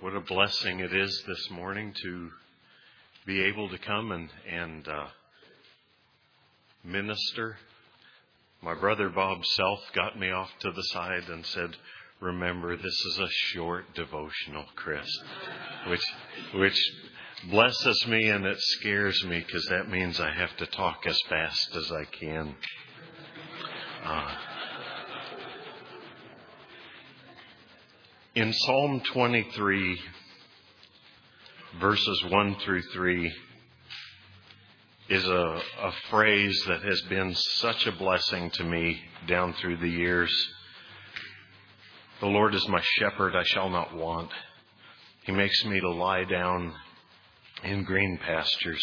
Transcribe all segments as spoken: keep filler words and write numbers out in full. What a blessing it is this morning to be able to come and, and uh, minister. My brother Bob Self got me off to the side and said, "Remember, this is a short devotional, Chris," which which blesses me and it scares me because that means I have to talk as fast as I can. Uh, In Psalm twenty-three, verses one through three, is a, a phrase that has been such a blessing to me down through the years. The Lord is my shepherd, I shall not want. He makes me to lie down in green pastures.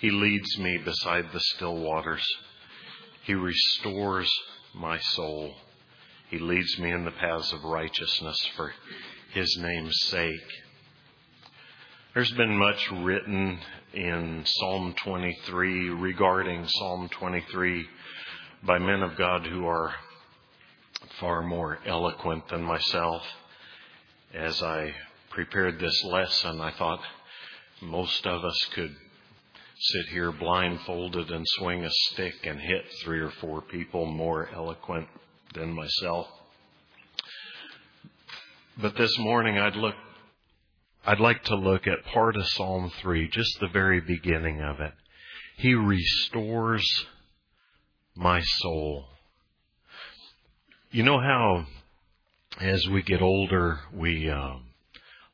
He leads me beside the still waters. He restores my soul. He leads me in the paths of righteousness for his name's sake. There's been much written in Psalm twenty-three regarding Psalm twenty-three by men of God who are far more eloquent than myself. As I prepared this lesson, I thought most of us could sit here blindfolded and swing a stick and hit three or four people more eloquent than myself. But this morning I'd look I'd like to look at part of Psalm three, just the very beginning of it. He restores my soul. You know how as we get older we uh, a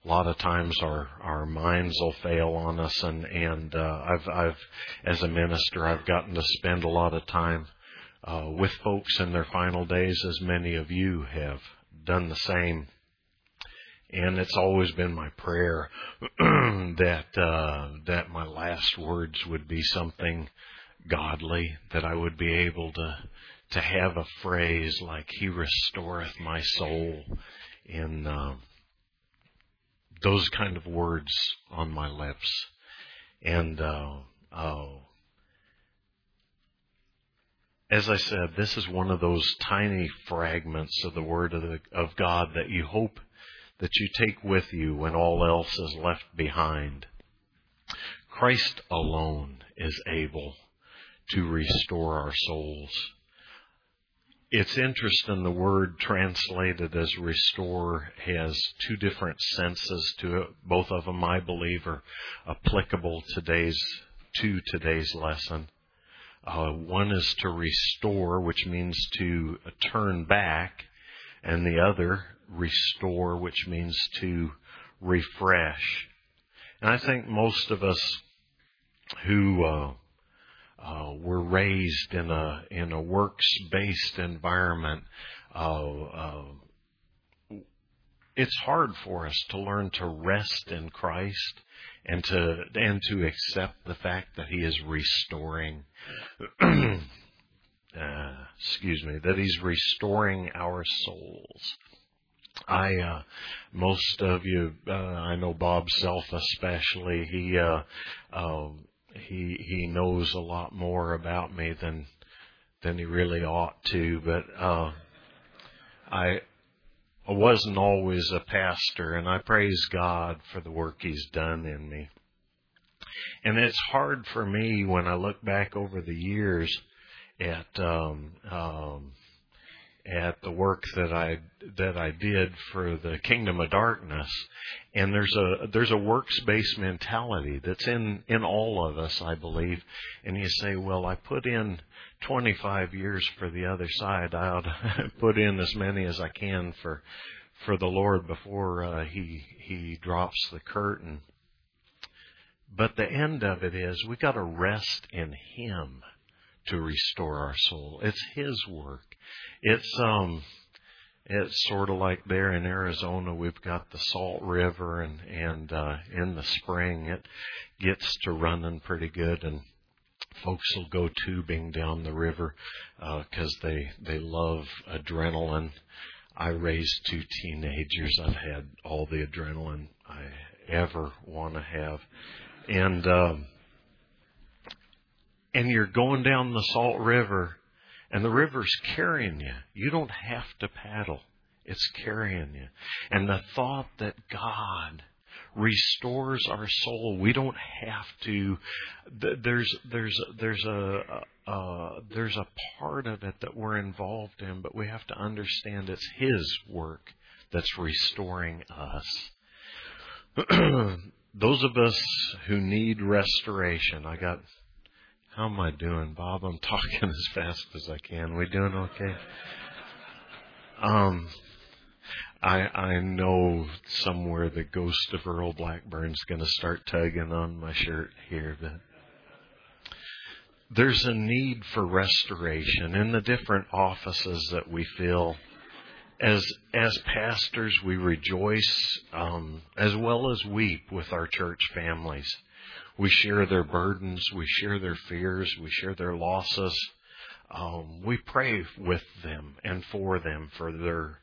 lot of times our our minds will fail on us, and and uh, I've I've as a minister I've gotten to spend a lot of time Uh, with folks in their final days, as many of you have done the same. And it's always been my prayer that uh, that my last words would be something godly, that I would be able to to have a phrase like "He restoreth my soul," and uh, those kind of words on my lips. And uh, oh. As I said, this is one of those tiny fragments of the Word of, the, of God that you hope that you take with you when all else is left behind. Christ alone is able to restore our souls. It's interesting, the word translated as restore has two different senses to it. Both of them, I believe, are applicable today's to today's lesson. Uh, one is to restore, which means to turn back, and the other, restore, which means to refresh. And I think most of us who uh, uh, were raised in a in a works-based environment, uh, uh, it's hard for us to learn to rest in Christ and to and to accept the fact that he is restoring, uh, excuse me, that he's restoring our souls. I, uh, most of you, uh, I know Bob Self especially. He uh, uh, he he knows a lot more about me than than he really ought to. But uh, I. I wasn't always a pastor, and I praise God for the work he's done in me. And it's hard for me when I look back over the years at um, um, at the work that I that I did for the Kingdom of Darkness. And there's a there's a works-based mentality that's in in all of us, I believe. And you say, well, I put in twenty-five years for the other side. I ought to put in as many as I can for for the Lord before uh, he he drops the curtain. But the end of it is we got to rest in him to restore our soul. It's his work. It's um it's sort of like there in Arizona we've got the Salt River, and and uh, in the spring it gets to running pretty good, and folks will go tubing down the river because uh, they they love adrenaline. I raised two teenagers. I've had all the adrenaline I ever want to have, and um, and you're going down the Salt River, and the river's carrying you. You don't have to paddle; it's carrying you. And the thought that God restores our soul. We don't have to. There's there's there's a uh, there's a part of it that we're involved in, but we have to understand it's His work that's restoring us. Those of us who need restoration, I got. How am I doing, Bob? I'm talking as fast as I can. We doing okay? Um, I I know somewhere the ghost of Earl Blackburn's going to start tugging on my shirt here, but there's a need for restoration in the different offices that we fill. As as pastors, we rejoice um, as well as weep with our church families. We share their burdens, we share their fears, we share their losses. Um, we pray with them and for them, for their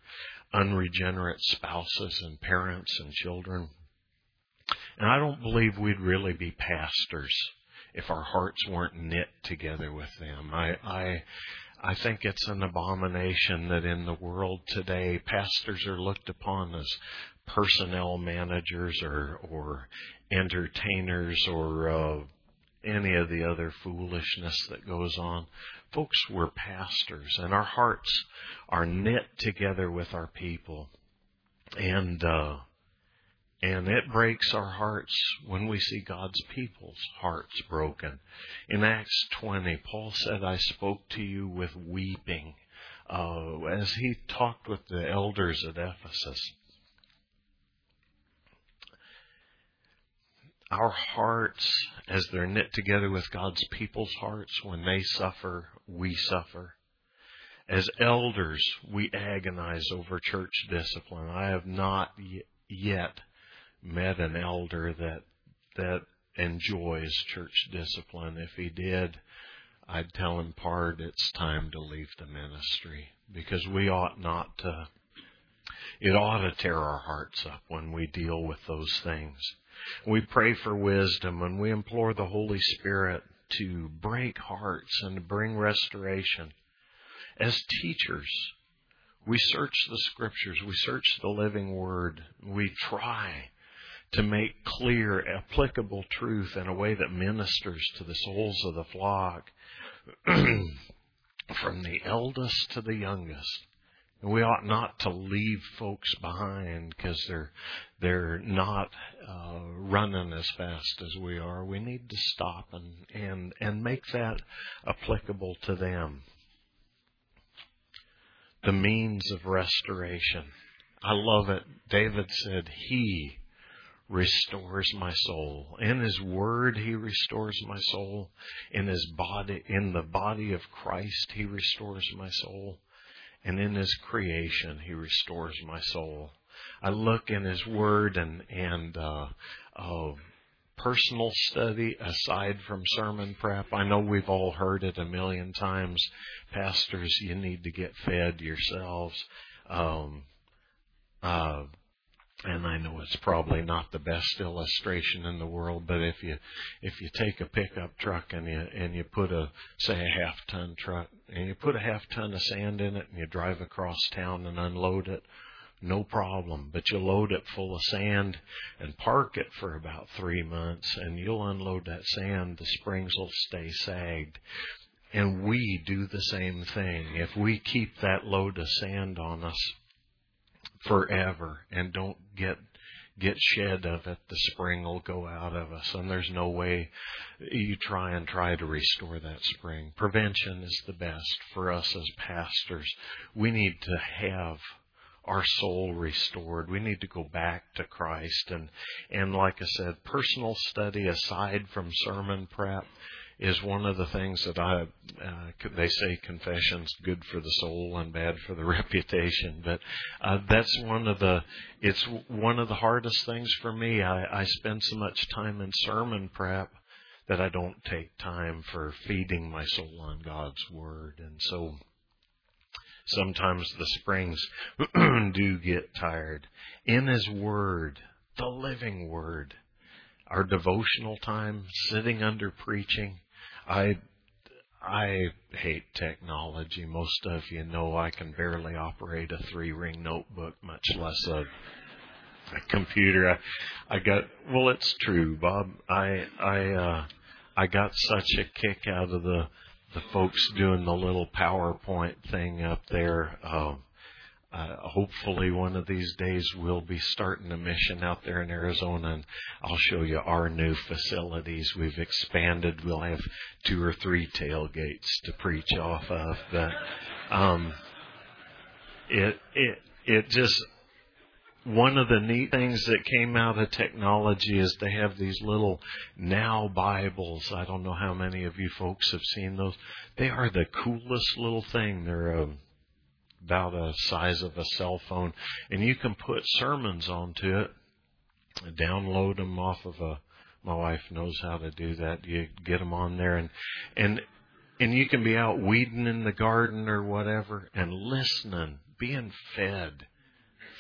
unregenerate spouses and parents and children. And I don't believe we'd really be pastors if our hearts weren't knit together with them. I, I, I think it's an abomination that in the world today, pastors are looked upon as personnel managers or or entertainers or uh, any of the other foolishness that goes on. Folks, we're pastors, and our hearts are knit together with our people. And uh, and it breaks our hearts when we see God's people's hearts broken. In Acts twenty, Paul said, I spoke to you with weeping, uh, as he talked with the elders at Ephesus. Our hearts, as they're knit together with God's people's hearts, when they suffer, we suffer. As elders, we agonize over church discipline. I have not yet met an elder that that enjoys church discipline. If he did, I'd tell him, "Pard, it's time to leave the ministry," because we ought not to. It ought to tear our hearts up when we deal with those things. We pray for wisdom, and we implore the Holy Spirit to break hearts and to bring restoration. As teachers, we search the Scriptures, we search the living Word, we try to make clear, applicable truth in a way that ministers to the souls of the flock, from the eldest to the youngest. We ought not to leave folks behind because they're they're not uh, running as fast as we are. We need to stop and, and and make that applicable to them. The means of restoration. I love it. David said, He restores my soul. In His Word, He restores my soul. In His body, in the body of Christ, He restores my soul. And in His creation, He restores my soul. I look in His Word and, and uh, uh, personal study, aside from sermon prep. I know we've all heard it a million times. Pastors, you need to get fed yourselves. Um, uh, and I know it's probably not the best illustration in the world, but if you if you take a pickup truck and you and you put a say a half ton truck and you put a half ton of sand in it and you drive across town and unload it, no problem. But you load it full of sand and park it for about three months and you'll unload that sand, the springs will stay sagged. And we do the same thing. If we keep that load of sand on us forever and don't get get shed of it, the spring will go out of us, and there's no way you try and try to restore that spring. Prevention is the best for us as pastors. We need to have our soul restored. We need to go back to Christ, and and like I said, personal study aside from sermon prep is one of the things that I, uh, they say confession's good for the soul and bad for the reputation, but uh, that's one of the, it's one of the hardest things for me. I, I spend so much time in sermon prep that I don't take time for feeding my soul on God's Word, and so sometimes the springs do get tired. In His Word, the living Word, our devotional time, sitting under preaching. I I hate technology. Most of you know I can barely operate a three-ring notebook, much less a a computer. I, I got well. It's true, Bob. I I uh, I got such a kick out of the the folks doing the little PowerPoint thing up there. Uh, Uh, hopefully one of these days we'll be starting a mission out there in Arizona, and I'll show you our new facilities. We've expanded. We'll have two or three tailgates to preach off of. But um, it it it just one of the neat things that came out of technology is they have these little Now Bibles. I don't know how many of you folks have seen those. They are the coolest little thing. They're a about the size of a cell phone, and you can put sermons onto it, download them off of a, my wife knows how to do that, you get them on there, and, and, and you can be out weeding in the garden or whatever, and listening, being fed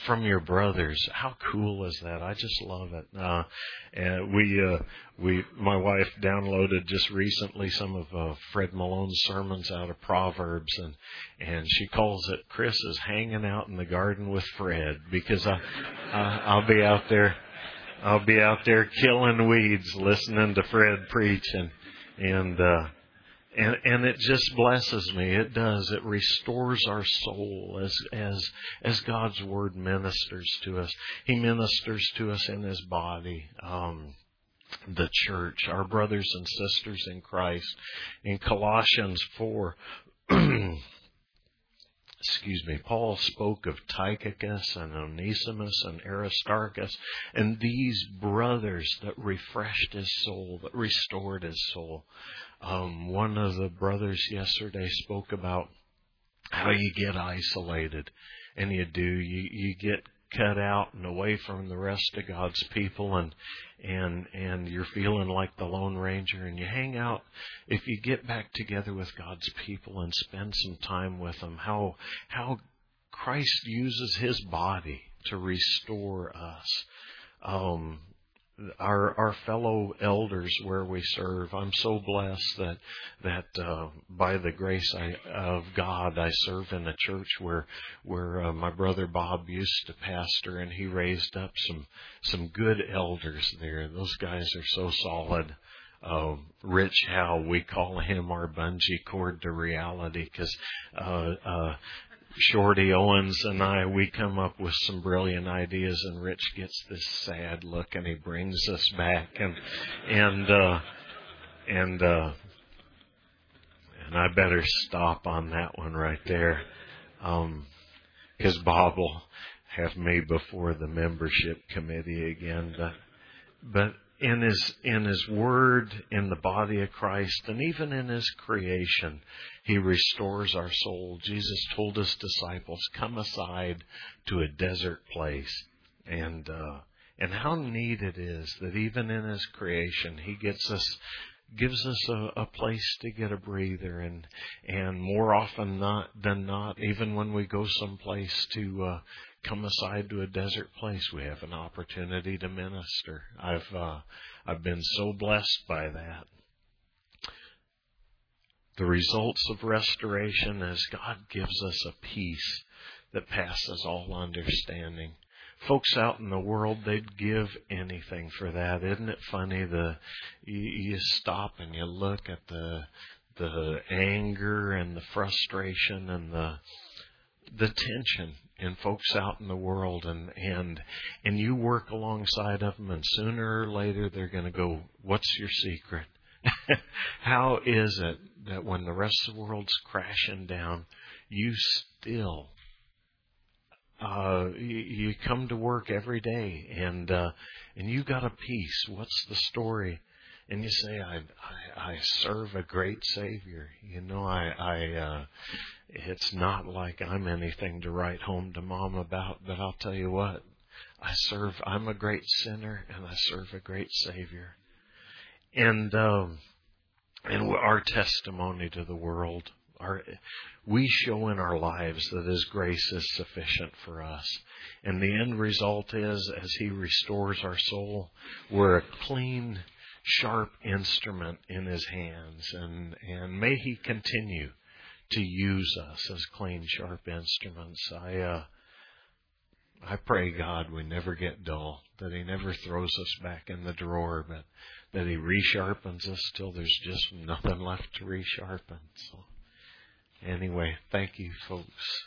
from your brothers. How cool is that? I just love it. Uh, and we, uh, we, my wife downloaded just recently some of uh, Fred Malone's sermons out of Proverbs, and and she calls it "Chris is hanging out in the garden with Fred," because I, I I'll be out there, I'll be out there killing weeds, listening to Fred preach, and and uh, and and it just blesses me. It does. It restores our soul as as as God's Word ministers to us. He ministers to us in His body, um, the church, our brothers and sisters in Christ. In Colossians four, excuse me, Paul spoke of Tychicus and Onesimus and Aristarchus and these brothers that refreshed his soul, that restored his soul. Um, one of the brothers yesterday spoke about how you get isolated, and you do. You, you get cut out and away from the rest of God's people, and and and you're feeling like the Lone Ranger, and you hang out. If you get back together with God's people and spend some time with them, how how Christ uses His body to restore us. Um, Our, our fellow elders where we serve. I'm so blessed that that uh, by the grace I, of God, I serve in a church where where uh, my brother Bob used to pastor, and he raised up some some good elders there. Those guys are so solid. Uh, Rich Howe, we call him our bungee cord to reality, because uh, uh, Shorty Owens and I, we come up with some brilliant ideas, and Rich gets this sad look, and he brings us back, and and uh, and uh, and I better stop on that one right there, because um, Bob will have me before the membership committee again. But but in his in his word, in the body of Christ, and even in His creation, He restores our soul. Jesus told His disciples, come aside to a desert place. And uh, and how neat it is that even in His creation, He gets us, gives us a, a place to get a breather. And and more often not, than not, even when we go someplace to uh, come aside to a desert place, we have an opportunity to minister. I've uh, I've been so blessed by that. The results of restoration is God gives us a peace that passes all understanding. Folks out in the world, they'd give anything for that. Isn't it funny? The you, you stop and you look at the the anger and the frustration and the the tension in folks out in the world, and and and you work alongside of them, and sooner or later they're going to go, "What's your secret?" How is it that when the rest of the world's crashing down, you still uh, you come to work every day and uh, and you got a peace? What's the story? And you say, I, I I serve a great Savior. You know, I I uh, it's not like I'm anything to write home to Mom about, but I'll tell you what, I serve. I'm a great sinner, and I serve a great Savior. And um, and our testimony to the world, our, we show in our lives that His grace is sufficient for us. And the end result is, as He restores our soul, we're a clean, sharp instrument in His hands. And, and may He continue to use us as clean, sharp instruments. I uh, I pray, God, we never get dull, that He never throws us back in the drawer, but that He resharpens us till there's just nothing left to resharpen. So, anyway, thank you, folks.